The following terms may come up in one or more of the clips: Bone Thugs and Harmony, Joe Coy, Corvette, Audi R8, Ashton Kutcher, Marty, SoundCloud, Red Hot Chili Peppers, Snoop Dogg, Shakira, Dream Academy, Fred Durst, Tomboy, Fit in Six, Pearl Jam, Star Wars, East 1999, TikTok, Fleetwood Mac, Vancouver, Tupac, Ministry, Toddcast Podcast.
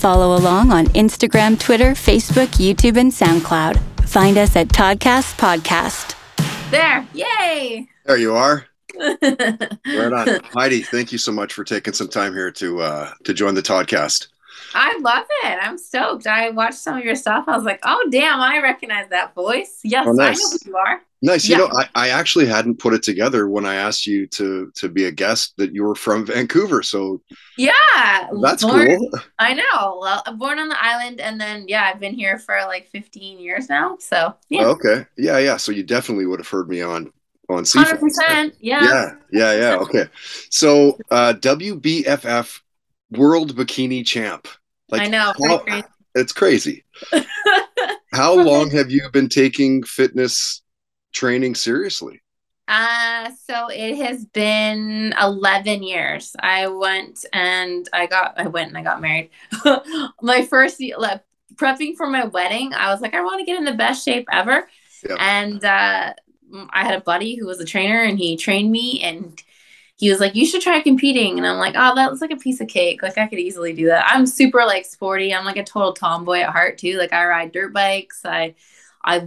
Follow along on Instagram, Twitter, Facebook, YouTube, and SoundCloud. Find us at Toddcast Podcast. There. Yay. There you are. Right on. Heidi, thank you so much for taking some time here to join the Toddcast. I love it. I'm stoked. I watched some of your stuff. I was like, oh, damn, I recognize that voice. Yes, oh, nice. I know who you are. Nice. Yeah. You know, I actually hadn't put it together when I asked you to be a guest that you were from Vancouver. So yeah, that's cool. I know. Well, I'm born on the island, and then, yeah, I've been here for like 15 years now. So yeah. Oh, okay. Yeah. Yeah. So you definitely would have heard me on C4. 100%. Yeah. Yeah. Yeah. Yeah. Okay. So WBFF, World Bikini Champ. Like, I know. It's crazy. How long have you been taking fitness training seriously? So it has been 11 years. I went and I got married. My first, prepping for my wedding, I was like, I want to get in the best shape ever. Yep. And I had a buddy who was a trainer, and he trained me, and he was like, you should try competing. And I'm like, oh, that looks like a piece of cake. Like, I could easily do that. I'm super, like, sporty. I'm, like, a total tomboy at heart, too. Like, I ride dirt bikes. I've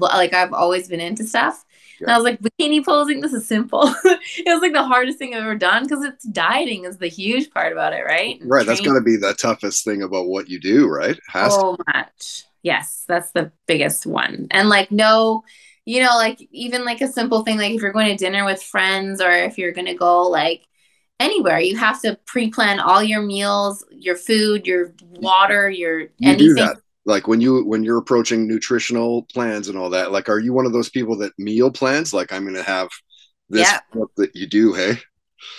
always been into stuff. Yeah. And I was like, bikini posing, this is simple. It was, like, the hardest thing I've ever done, because it's dieting is the huge part about it, right? And right. Training. That's got to be the toughest thing about what you do, right? Much. Yes. That's the biggest one. And, like, no... You know, like, even, like, a simple thing, like, if you're going to dinner with friends, or if you're going to go, like, anywhere, you have to pre-plan all your meals, your food, your water, your anything. You do that. Like, when you're approaching nutritional plans and all that, like, are you one of those people that meal plans? Like, I'm going to have this prep that you do, hey?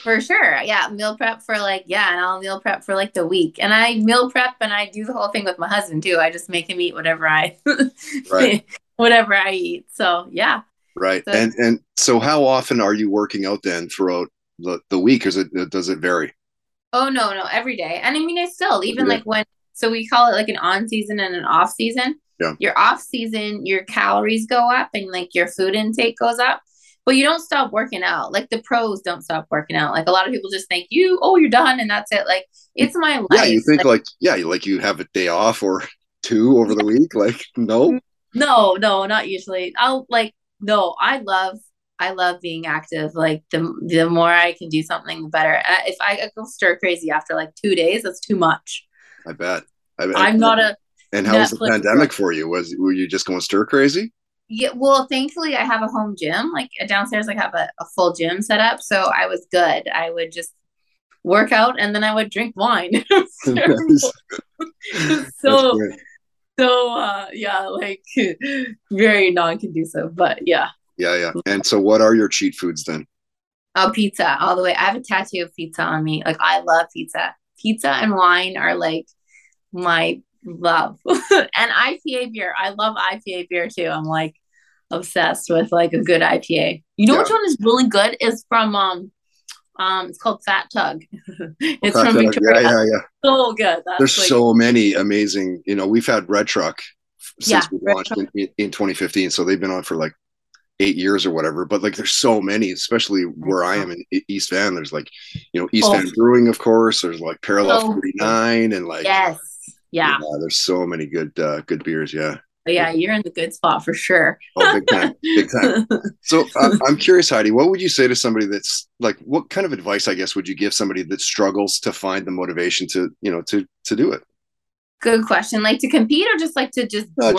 For sure. Yeah. Meal prep for, like, and I'll meal prep for, like, the week. And I meal prep, and I do the whole thing with my husband, too. I just make him eat whatever I... Right. Whatever I eat. So, yeah. Right. So, and so how often are you working out then throughout the week? Does it vary? Oh, no. Every day. And I mean, I still, even like when, so we call it like an on season and an off season. Yeah. Your off season, your calories go up, and like your food intake goes up, but you don't stop working out. Like the pros don't stop working out. Like a lot of people just think you're done and that's it. Like, it's my life. Yeah, you think like you have a day off or two over the week. Like, no. No, not usually. I love being active. Like the more I can do something, the better. If I go stir crazy after like 2 days, that's too much. I bet. I'm not a. And how was the pandemic for you? Were you just going stir crazy? Yeah. Well, thankfully, I have a home gym. Like downstairs, I have a full gym set up, so I was good. I would just work out, and then I would drink wine. So. So, like, very non-conducive, but yeah. Yeah. And so what are your cheat foods then? Oh, pizza all the way. I have a tattoo of pizza on me. Like, I love pizza. Pizza and wine are, like, my love. And IPA beer. I love IPA beer, too. I'm, like, obsessed with, like, a good IPA. You know which one is really good? It's from, it's called Fat Tug. It's Fat from Tug. Victoria. Yeah. So good. There's so many amazing, we've had Red Truck since we launched in 2015. So they've been on for like 8 years or whatever, but like, there's so many, especially where I am in East Van. There's like, East Van Brewing, of course, there's like Parallel 49 and like, there's so many good beers. Yeah. But yeah, you're in the good spot for sure. Oh, big time. So I'm curious, Heidi, what would you say to somebody that's like, what kind of advice, I guess, would you give somebody that struggles to find the motivation to do it? Good question. Like to compete or just like to just work out?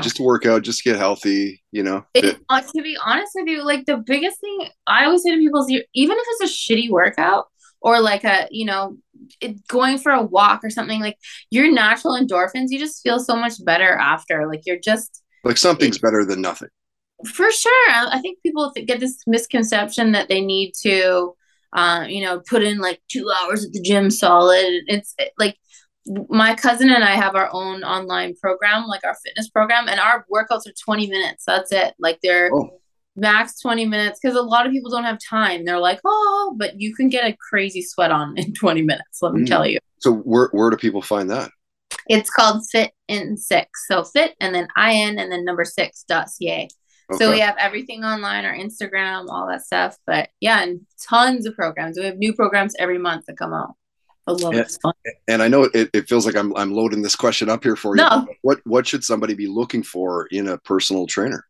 Just to work out, just get healthy, to be honest with you, like the biggest thing I always say to people is even if it's a shitty workout or like a, going for a walk or something, like your natural endorphins, you just feel so much better after. Like you're just like something's better than nothing. For sure. I think people get this misconception that they need to, put in like 2 hours at the gym solid. It's like my cousin and I have our own online program, like our fitness program, and our workouts are 20 minutes. That's it. Like they're max 20 minutes because a lot of people don't have time. They're like, oh, but you can get a crazy sweat on in 20 minutes. Let me tell you. So where do people find that? It's called Fit in Six. So fit and then IN and then number 6.ca. Okay. So we have everything online, our Instagram, all that stuff. But yeah, and tons of programs. We have new programs every month that come out. I love it. And I know it feels like I'm loading this question up here for you. No. What should somebody be looking for in a personal trainer?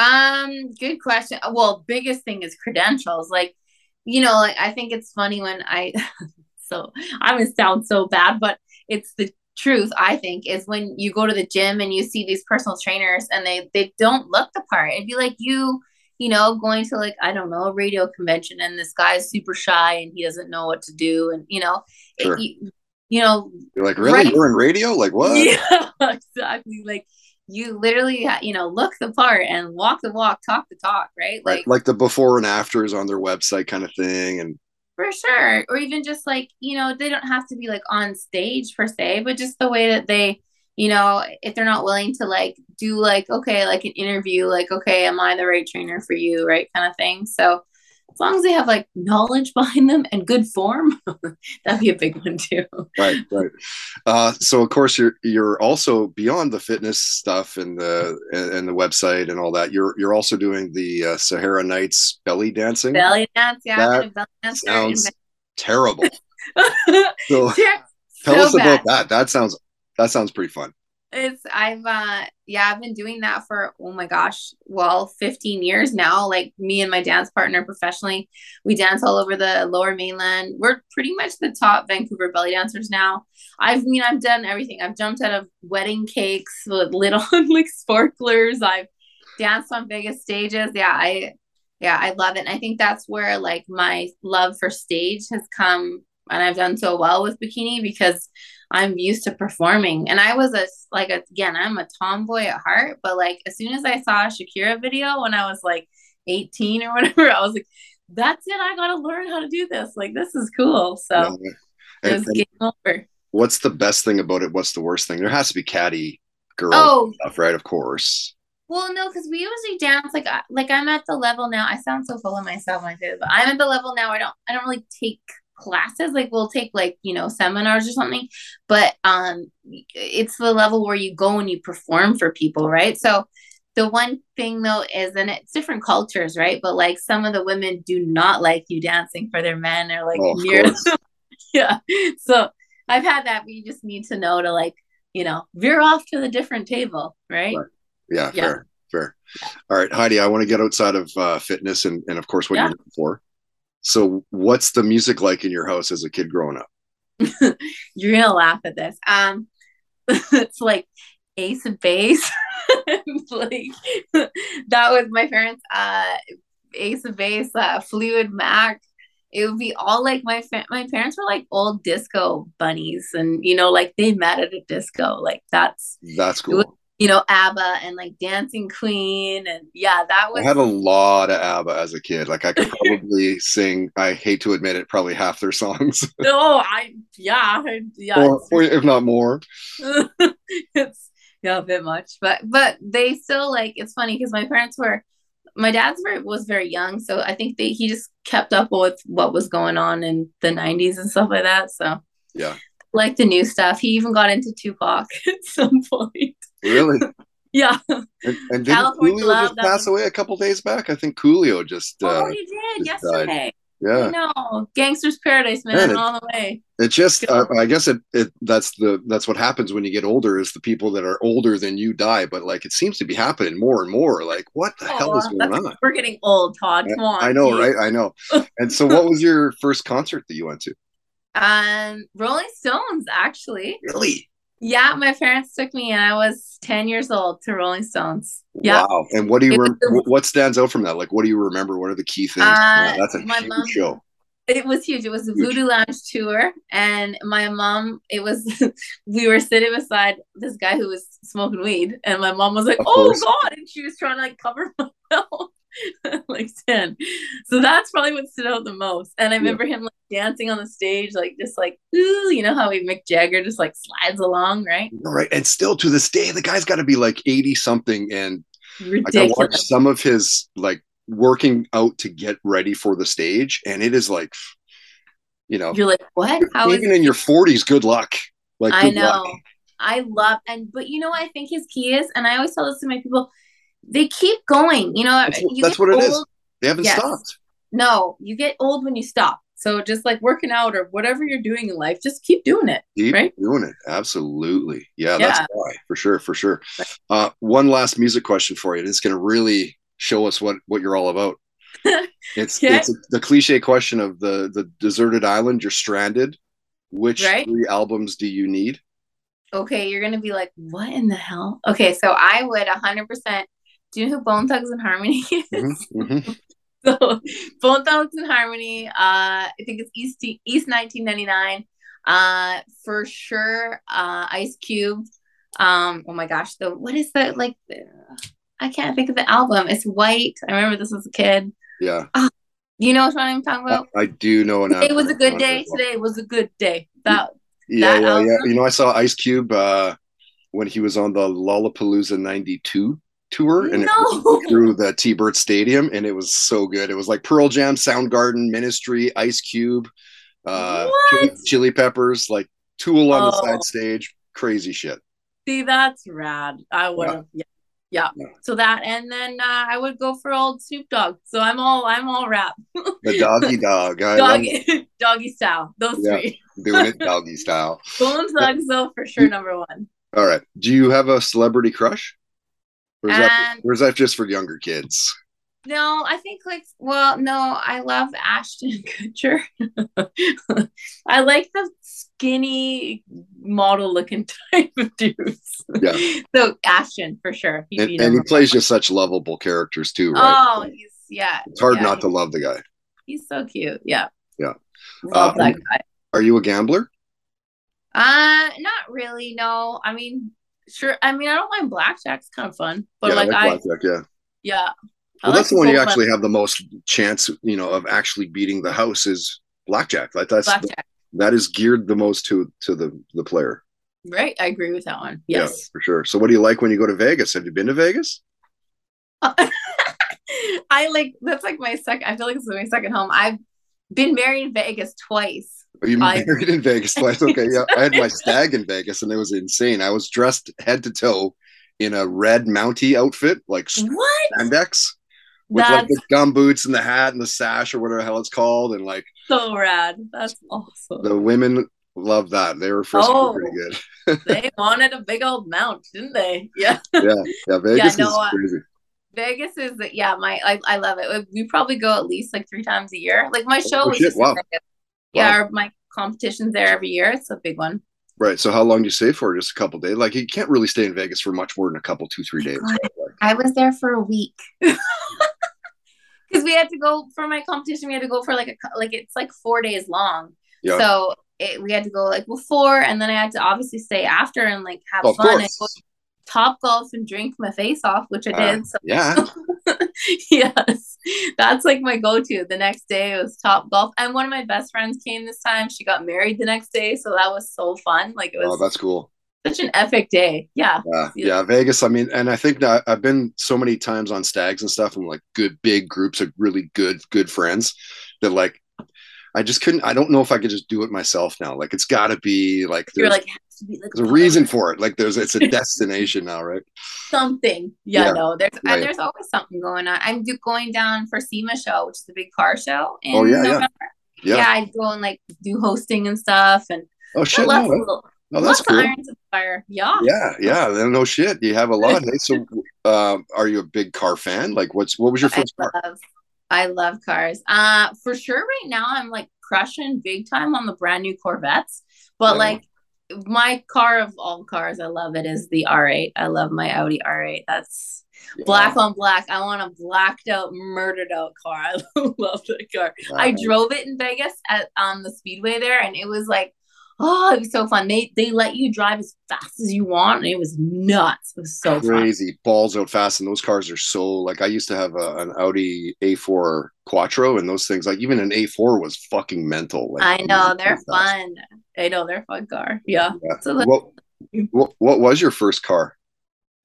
Good question. Well, biggest thing is credentials. Like, you know, like I think it's funny when I'm gonna sound so bad, but it's the truth, I think, is when you go to the gym and you see these personal trainers and they don't look the part. It'd be like you know, going to like, I don't know, a radio convention and this guy's super shy and he doesn't know what to do. And, you know, sure. You're like, really? Right? We're in radio? Like what? Yeah, exactly. Like you literally, you know, look the part and walk the walk, talk the talk, right? Like the before and afters on their website kind of thing. And for sure. Or even just like, you know, they don't have to be like on stage per se, but just the way that they, you know, if they're not willing to like do like, okay, like an interview, like, okay, am I the right trainer for you? Right. Kind of thing. So as long as they have like knowledge behind them and good form, that'd be a big one too. Right. So of course you're also beyond the fitness stuff and the website and all that. You're also doing the Sahara Nights belly dancing. Belly dance. Yeah. Belly dance sounds terrible. Tell us about that. That sounds pretty fun. I've been doing that for, 15 years now. Like me and my dance partner professionally, we dance all over the lower mainland. We're pretty much the top Vancouver belly dancers now. I've done everything. I've jumped out of wedding cakes with little like sparklers. I've danced on biggest stages. Yeah, I love it. And I think that's where like my love for stage has come. And I've done so well with bikini because I'm used to performing. And I was I'm a tomboy at heart, but like, as soon as I saw a Shakira video when I was like 18 or whatever, I was like, that's it. I got to learn how to do this. Like, this is cool. So it was game over. What's the best thing about it? What's the worst thing? There has to be catty girl stuff, right? Of course. Well, no, because we usually dance like I'm at the level now. I sound so full of myself when I say this, but I'm at the level now. I don't really take classes, like we'll take like, you know, seminars or something, but it's the level where you go and you perform for people, right? So the one thing though is, and it's different cultures, right? But like some of the women do not like you dancing for their men or like yeah. So I've had that, but you just need to know to like, you know, veer off to the different table, right. Yeah. Fair. Yeah. All right, Heidi, I want to get outside of fitness and of course what you're looking for. So what's the music like in your house as a kid growing up? You're going to laugh at this. It's like Ace of Base. Like that was my parents. Ace of Base, Fleetwood Mac. It would be all like my parents were like old disco bunnies. And, you know, like they met at a disco. Like that's cool. It was, you know, ABBA and like Dancing Queen. And yeah, that was. I had a lot of ABBA as a kid. Like I could probably sing, I hate to admit it, probably half their songs. Or if not more. It's a bit much, but they still like, it's funny because my dad's was very young. So I think he just kept up with what was going on in the 90s and stuff like that. So yeah. Like the new stuff. He even got into Tupac at some point. Really? Yeah. And didn't Coolio just pass away a couple days back? I think Coolio just he did just yesterday. Died. Yeah. No, Gangster's Paradise, man, all the way. It just, I guess that's what happens when you get older is the people that are older than you die. But like, it seems to be happening more and more. Like, what the hell is going on? We're getting old, Todd. Come on. I know, geez. Right? I know. And so what was your first concert that you went to? Rolling Stones, actually. Really? Yeah, my parents took me and I was 10 years old to Rolling Stones. Yeah. Wow. And what stands out from that? Like, what do you remember? What are the key things? That's a huge show. It was huge. It was a Voodoo Lounge tour. And my mom, we were sitting beside this guy who was smoking weed. And my mom was like, oh God. And she was trying to like cover my mouth. like 10. So that's probably what stood out the most. And I remember him like dancing on the stage, like just like, ooh, you know how Mick Jagger just like slides along, right? Right. And still to this day, the guy's got to be like 80 something. And like, I watched some of his like working out to get ready for the stage. And it is like, you know, you're like, what? How even is in your 40s? Good luck. Like, good I know. Luck. I love, but you know what I think his key is, and I always tell this to my people, they keep going. You know, that's what it is. They haven't stopped. No, you get old when you stop. So just like working out or whatever you're doing in life, just keep doing it. Keep doing it. Absolutely. Yeah, that's why. For sure. For sure. One last music question for you. And it's going to really show us what you're all about. It's the cliche question of the deserted island. You're stranded. Which three albums do you need? Okay. You're going to be like, what in the hell? Okay. So I would 100%. Do you know who Bone Thugs and Harmony is? Mm-hmm, mm-hmm. So Bone Thugs and Harmony, I think it's East 1999, for sure. Ice Cube. Oh my gosh, though, what is that? Like, I can't think of the album. It's white. I remember this as a kid. Yeah. You know what I'm talking about? I do know. Today was a good day. Today was a good day. That album. You know, I saw Ice Cube when he was on the Lollapalooza '92. Tour and it was through the T-Bird Stadium, and it was so good. It was like Pearl Jam, Soundgarden, Ministry, Ice Cube, Chili Peppers, like Tool on the side stage. Crazy shit. See, that's rad. I would have, yeah. So that, and then I would go for old Snoop Dogg. So I'm all rap. The doggy dog, doggy style. Those three, doing it doggy style. Bone Thugs though, for sure, number one. All right. Do you have a celebrity crush? Or is that just for younger kids? No, I think I love Ashton Kutcher. I like the skinny model looking type of dudes. Yeah. So Ashton for sure. And he plays just such lovable characters too, right? Oh, it's hard not to love the guy. He's so cute. Yeah. Yeah. Love that guy. Are you a gambler? Not really. No. I mean, sure. I mean, I don't mind blackjack. It's kind of fun, but blackjack, yeah. Well, that's the one you actually have the most chance, you know, of actually beating the house is blackjack. Like that is geared the most to the player. Right, I agree with that one. Yes, yeah, for sure. So, what do you like when you go to Vegas? Have you been to Vegas? I feel like it's my second home. I've been married in Vegas twice. Are you married in Vegas twice? Okay, yeah. I had my stag in Vegas, and it was insane. I was dressed head to toe in a red Mountie outfit, like spandex, with like the gum boots and the hat and the sash or whatever the hell it's called, and like so rad. That's awesome. The women loved that. They were pretty good. They wanted a big old mount, didn't they? Yeah. Yeah. Vegas is crazy. Vegas is I love it. We probably go at least like 3 times a year. Like my show was just in Vegas. Yeah, my competition's there every year. It's a big one. Right. So how long do you stay for? Just a couple of days? Like, you can't really stay in Vegas for much more than a couple, 2-3 days. I was there for a week. Because we had to go for my competition. We had to go for it's like 4 days long. Yeah. So we had to go like before, and then I had to obviously stay after and like have fun and go Topgolf and drink my face off, which I did. So. Yeah. Yes, that's like my go-to. The next day it was Topgolf, and one of my best friends came this time. She got married the next day, so that was so fun. Like it was. Oh, that's cool. Such an epic day. Yeah. Vegas. I mean, and I think that I've been so many times on stags and stuff, and like good big groups of really good friends that like I just couldn't. I don't know if I could just do it myself now. Like it's got to be like there's a reason for it. Like it's a destination now, right? Something. There's always something going on. I'm going down for SEMA show, which is a big car show in November. Yeah, I go and like do hosting and stuff, and lots of irons in the fire. Yeah. No shit, you have a lot. Hey, so, are you a big car fan? Like, what was your first car? I love cars. For sure. Right now, I'm like crushing big time on the brand new Corvettes, but like. My car of all cars, I love it, is the R8. I love my Audi R8. That's black on black. I want a blacked out, murdered out car. I love that car. Wow. I drove it in Vegas on the speedway there, and it was like, Oh, it was so fun. They let you drive as fast as you want, and it was nuts. It was so crazy. Fun. Balls out fast, and those cars are so, like, I used to have an Audi A4 Quattro, and those things, like, even an A4 was fucking mental. Like, I know, they're fun. I know, they're a fun car. Yeah. So, like, what was your first car?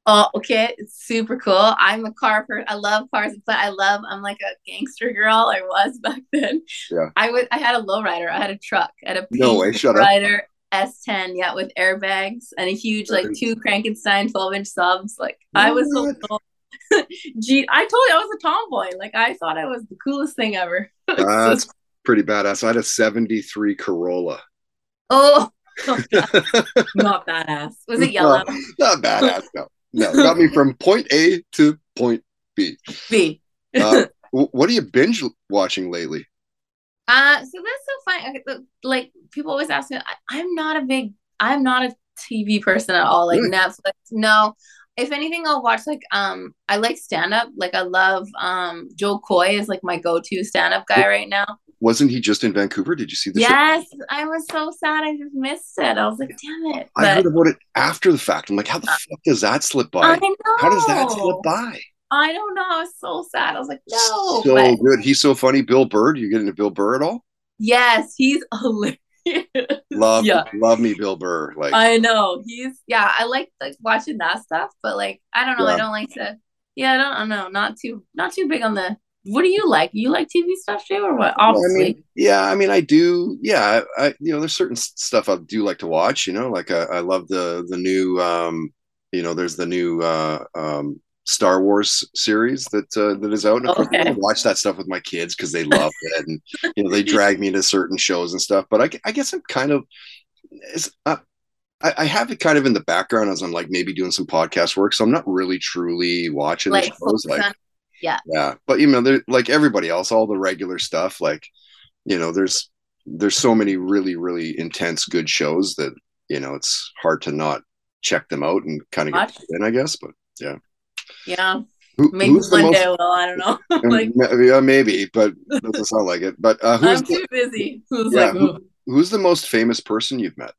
Oh, okay. It's super cool. I'm a car person. I love cars. I'm like a gangster girl. I was back then. Yeah. I had a lowrider. I had a truck. I had a lowrider S10, yeah, with airbags and a huge, like, two Frankenstein 12-inch subs. Like, what? I was so cool. Gee, I told you I was a tomboy. Like, I thought I was the coolest thing ever. That's pretty badass. I had a 73 Corolla. Oh, not badass. Was it yellow? Not badass, no. No, got me from point A to point B. What are you binge watching lately? So that's so funny. Like, people always ask me, I'm not a TV person at all. Like, really? Netflix, no. If anything, I'll watch, like, I like stand-up. Like, I love Joe Coy is, like, my go-to stand-up guy right now. Wasn't he just in Vancouver? Did you see the show? Yes, I was so sad. I just missed it. I was like, damn it. I heard about it after the fact. I'm like, how the fuck does that slip by? I know. How does that slip by? I don't know. I was so sad. I was like, no. So good. He's so funny. Bill Burr. Do you get into Bill Burr at all? Yes, he's hilarious. Love me Bill Burr. Like, I know. I like watching that stuff, but, like, I don't know. Yeah. I don't like to. Yeah, I don't know. Not too big on the. What do you like? You like TV stuff too, or what? Obviously. I do. Yeah, I there's certain stuff I do like to watch. You know, like I love the new. There's the new Star Wars series that is out. And okay. I watch that stuff with my kids because they love it, and they drag me to certain shows and stuff. But I guess I'm kind of. I have it kind of in the background as I'm, like, maybe doing some podcast work, so I'm not really truly watching the shows. Yeah. But, like everybody else, all the regular stuff, like, there's so many really, really intense, good shows that, it's hard to not check them out and kind of get in, I guess. But yeah. Yeah. Maybe one day. Well, I don't know. Maybe, but it doesn't sound like it. But I'm too busy. Who's the most famous person you've met?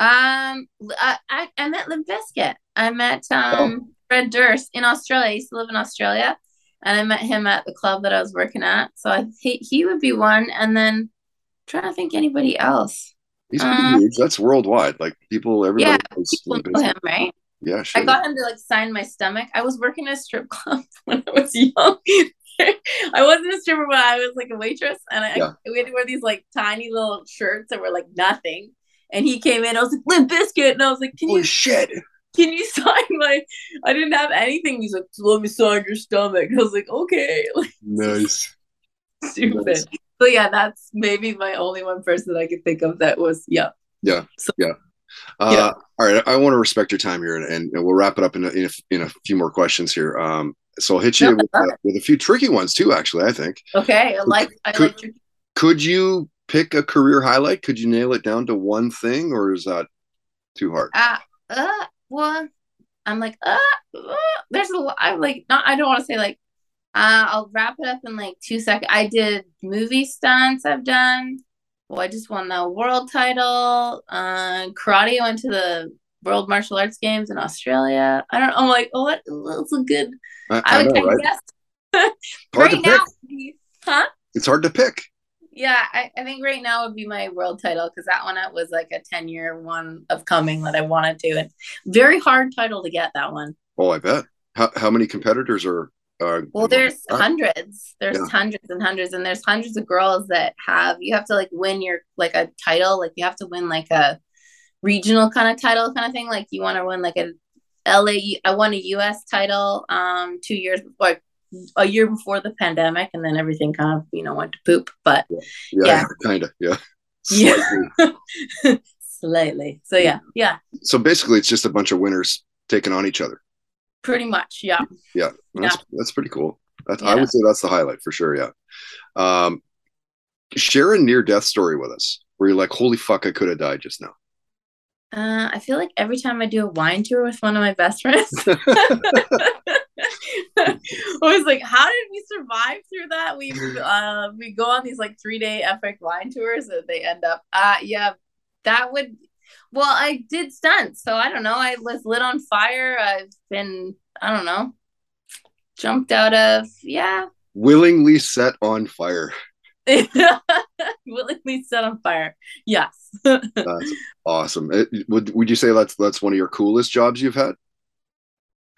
I met Limp Bizkit. I met, Fred Durst in Australia. I used to live in Australia, and I met him at the club that I was working at. So I think he would be one. And then I'm trying to think anybody else. He's pretty huge. That's worldwide. Like, everybody knows him, right? Yeah, sure. I got him to, like, sign my stomach. I was working at a strip club when I was young. I wasn't a stripper, but I was, like, a waitress, and we had to wear these, like, tiny little shirts that were, like, nothing. And he came in. I was like, Limp Bizkit, and I was like, Can you sign my? I didn't have anything. He's like, let me sign your stomach. I was like, okay. Like, nice. Stupid. Nice. So yeah, that's maybe my only one person I could think of that was All right, I want to respect your time here, and we'll wrap it up in a few more questions here. So I'll hit you with a few tricky ones too. Actually, I think. Okay, I like tricky. Could you pick a career highlight? Could you nail it down to one thing, or is that too hard? Well, I'm like, there's a lot. I'm like, not. I don't want to say, like, I'll wrap it up in, like, 2 seconds. I did movie stunts. I've done. Well, I just won the world title. Karate. I went to the World Martial Arts Games in Australia. I don't. I'm like, what? That's a good. I guess. Right now, huh? It's hard to pick. Yeah, I think right now would be my world title, because that one was like a 10-year one of coming that I wanted to. And very hard title to get, that one. Oh, I bet. How many competitors are? There's hundreds. Hundreds and hundreds, and there's hundreds of girls that you have to, like, win your, like, a title. Like, you have to win, like, a regional kind of title kind of thing. Like, you want to win, like, a LA. I won a U.S. title 2 years before. A year before the pandemic, and then everything kind of went to poop, but slightly. So so basically it's just a bunch of winners taking on each other, pretty much. That's pretty cool. I would say that's the highlight for sure. Share a near-death story with us where you're like, holy fuck, I could have died just now. I feel like every time I do a wine tour with one of my best friends, I was like, how did we survive through that? We go on these, like, 3-day epic wine tours, and they end up that would, well, I did stunts. So I don't know. I was lit on fire. I've been, I don't know, jumped out of, yeah. Willingly set on fire. Willingly set on fire. Yes. That's awesome. Would you say that's one of your coolest jobs you've had?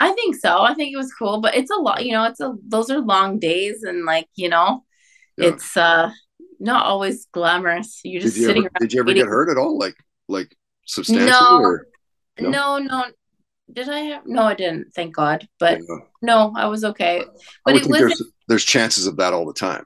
I think so. I think it was cool, but it's a lot, you know, those are long days and like, you know, yeah. It's not always glamorous. You're just sitting around. Did you ever get hurt at all? Like substantially? No. Did I have? No, I didn't. Thank God. But yeah. No, I was okay. But it was, there's chances of that all the time.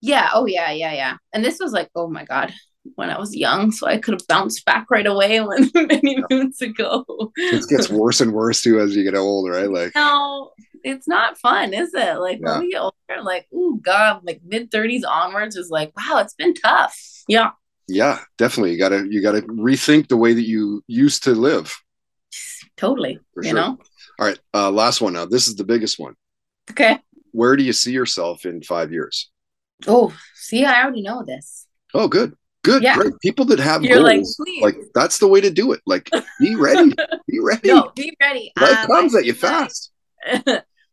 Yeah. Oh yeah. Yeah. Yeah. And this was like, oh my God, when I was young, so I could have bounced back right away when many moons ago. It gets worse and worse too as you get older, right? Like, no, it's not fun, is it? Like when we get older, like, oh God, like mid-30s onwards is like, wow, it's been tough. Yeah. Yeah, definitely. You gotta rethink the way that you used to live. Totally. For sure. You know? All right. Last one now. This is the biggest one. Okay. Where do you see yourself in 5 years? Oh, see, I already know this. Oh, good. Good, yeah. Great. People that have goals, like that's the way to do it. Like, be ready. Be ready. No, be ready. Life comes at you fast.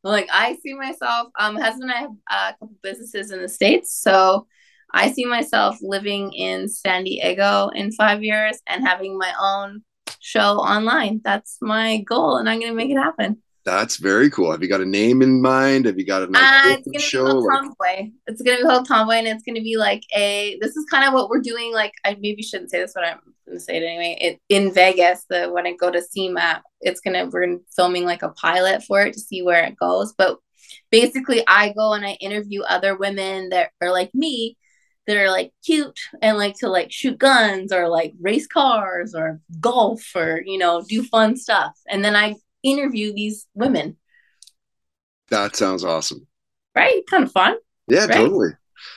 Like, I see myself. Husband and I have a couple businesses in the States, so I see myself living in San Diego in 5 years and having my own show online. That's my goal, and I'm going to make it happen. That's very cool. Have you got a name in mind? Have you got an show? It's going to be called Tomboy, and it's going to be like this is kind of what we're doing. Like, I maybe shouldn't say this, but I'm going to say it anyway. In Vegas, when I go to SEMA, we're filming like a pilot for it to see where it goes. But basically I go and I interview other women that are like me, that are like cute and like to like shoot guns or like race cars or golf or, you know, do fun stuff. And then I interview these women. That sounds awesome, right? Kind of fun. Yeah, right? Totally.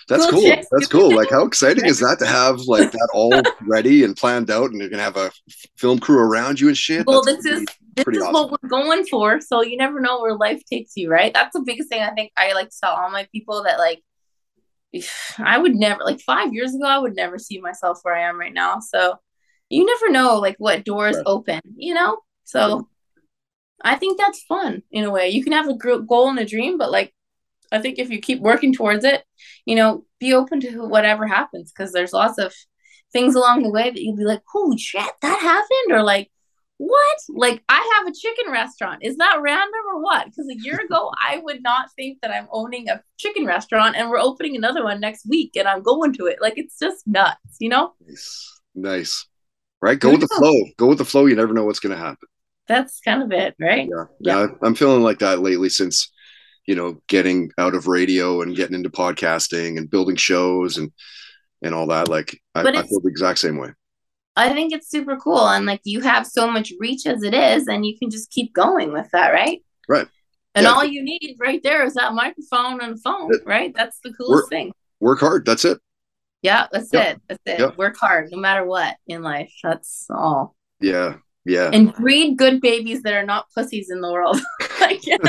That's cool. Chicks. That's cool. Like, how exciting is that to have like that all ready and planned out, and you're gonna have a film crew around you and shit? Well, this is awesome. What we're going for. So you never know where life takes you, right? That's the biggest thing I think I like to tell all my people, that like I would never, like 5 years ago, I would never see myself where I am right now. So you never know like what doors open, you know? So I think that's fun in a way. You can have a goal and a dream, but like, I think if you keep working towards it, you know, be open to whatever happens, because there's lots of things along the way that you'll be like, holy shit, that happened, or like, what? Like, I have a chicken restaurant. Is that random or what? Because a year ago, I would not think that I'm owning a chicken restaurant, and we're opening another one next week, and I'm going to it. Like, it's just nuts, you know? Nice. Right? Go with the flow. Go with the flow. You never know what's going to happen. That's kind of it, right? Yeah. I'm feeling like that lately since, you know, getting out of radio and getting into podcasting and building shows and all that. Like, I feel the exact same way. I think it's super cool. And like, you have so much reach as it is, and you can just keep going with that, right? Right. And all you need right there is that microphone and phone, right? That's the coolest thing. Work hard. That's it. Yeah, that's it. That's it. Yeah. Work hard no matter what in life. That's all. Yeah. Yeah. And breed good babies that are not pussies in the world. I can't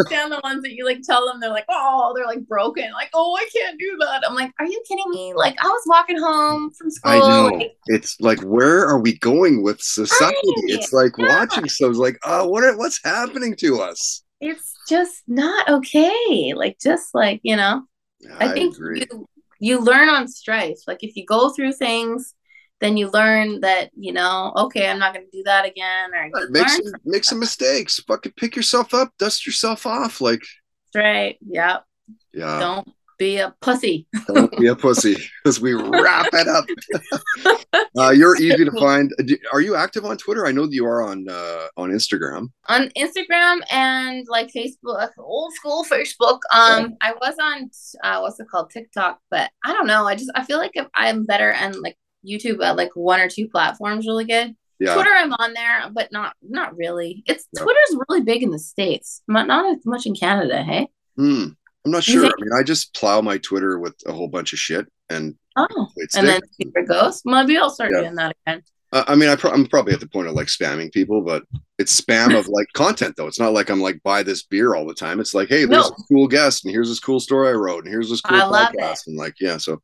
stand the ones that you like tell them, they're like, oh, they're like broken. Like, oh, I can't do that. I'm like, are you kidding me? Like, I was walking home from school. I know. Like, it's like, where are we going with society? It's like watching stuff. It's like, oh, what's happening to us? It's just not okay. Like, just like, you know, I think you learn on strife. Like, if you go through things, then you learn that, you know, okay, I'm not going to do that again. Or make some mistakes. Fucking pick yourself up. Dust yourself off. Like, that's right. Yep. Yeah. Don't be a pussy. Don't be a pussy. Because we wrap it up. You're easy to find. Are you active on Twitter? I know that you are on Instagram. On Instagram and like Facebook, old school Facebook. I was on, what's it called? TikTok. But I don't know. I feel like if I'm better and like, YouTube at like one or two platforms really good. Yeah. Twitter, I'm on there, but not really. Twitter's really big in the States, not as much in Canada. Hey, I'm not sure. I mean, I just plow my Twitter with a whole bunch of shit, and then see where it goes. Maybe I'll start doing that again. I mean, I'm probably at the point of like spamming people, but It's spam of like content though. It's not like I'm like buy this beer all the time. It's like, hey, there's a cool guest and here's this cool story I wrote and here's this cool podcast. And like, yeah, so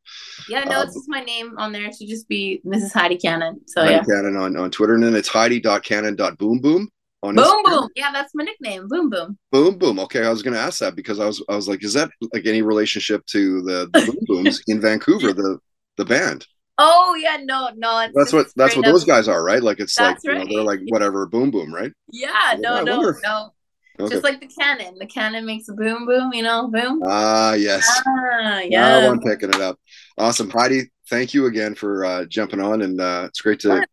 yeah, no, it's just my name on there. It should just be Mrs. Heidi Cannon. So Heidi Cannon on Twitter, and then it's Heidi.Cannon.BoomBoom. Boom Boom. Yeah, that's my nickname. Boom Boom. Boom Boom. Okay, I was gonna ask that because I was like, is that like any relationship to the Boom Booms in Vancouver, the band? Oh yeah, no. That's what those guys are, right? Like it's that's like, you know, they're like whatever, boom boom, right? Yeah, no. Okay. Just like the cannon. The cannon makes a boom boom, you know, boom. Ah, yes. Ah, yeah. Now I'm picking it up. Awesome, Heidi. Thank you again for jumping on, and it's great to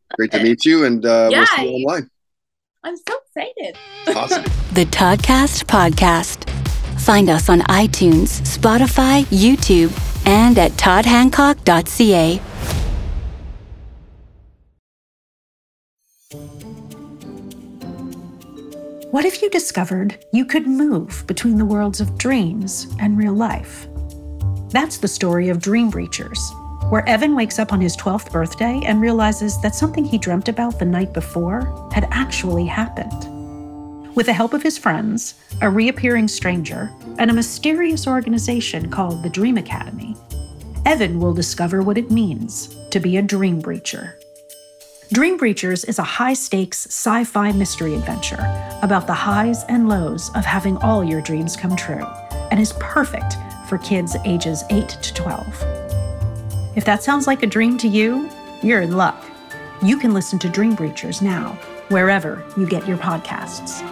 meet you. And we'll see you online. I'm so excited. Awesome. The Toddcast Podcast. Find us on iTunes, Spotify, YouTube, and at toddhancock.ca. What if you discovered you could move between the worlds of dreams and real life? That's the story of Dream Breachers, where Evan wakes up on his 12th birthday and realizes that something he dreamt about the night before had actually happened. With the help of his friends, a reappearing stranger, and a mysterious organization called the Dream Academy, Evan will discover what it means to be a dream breacher. Dream Breachers is a high-stakes sci-fi mystery adventure about the highs and lows of having all your dreams come true, and is perfect for kids ages 8 to 12. If that sounds like a dream to you, you're in luck. You can listen to Dream Breachers now, wherever you get your podcasts.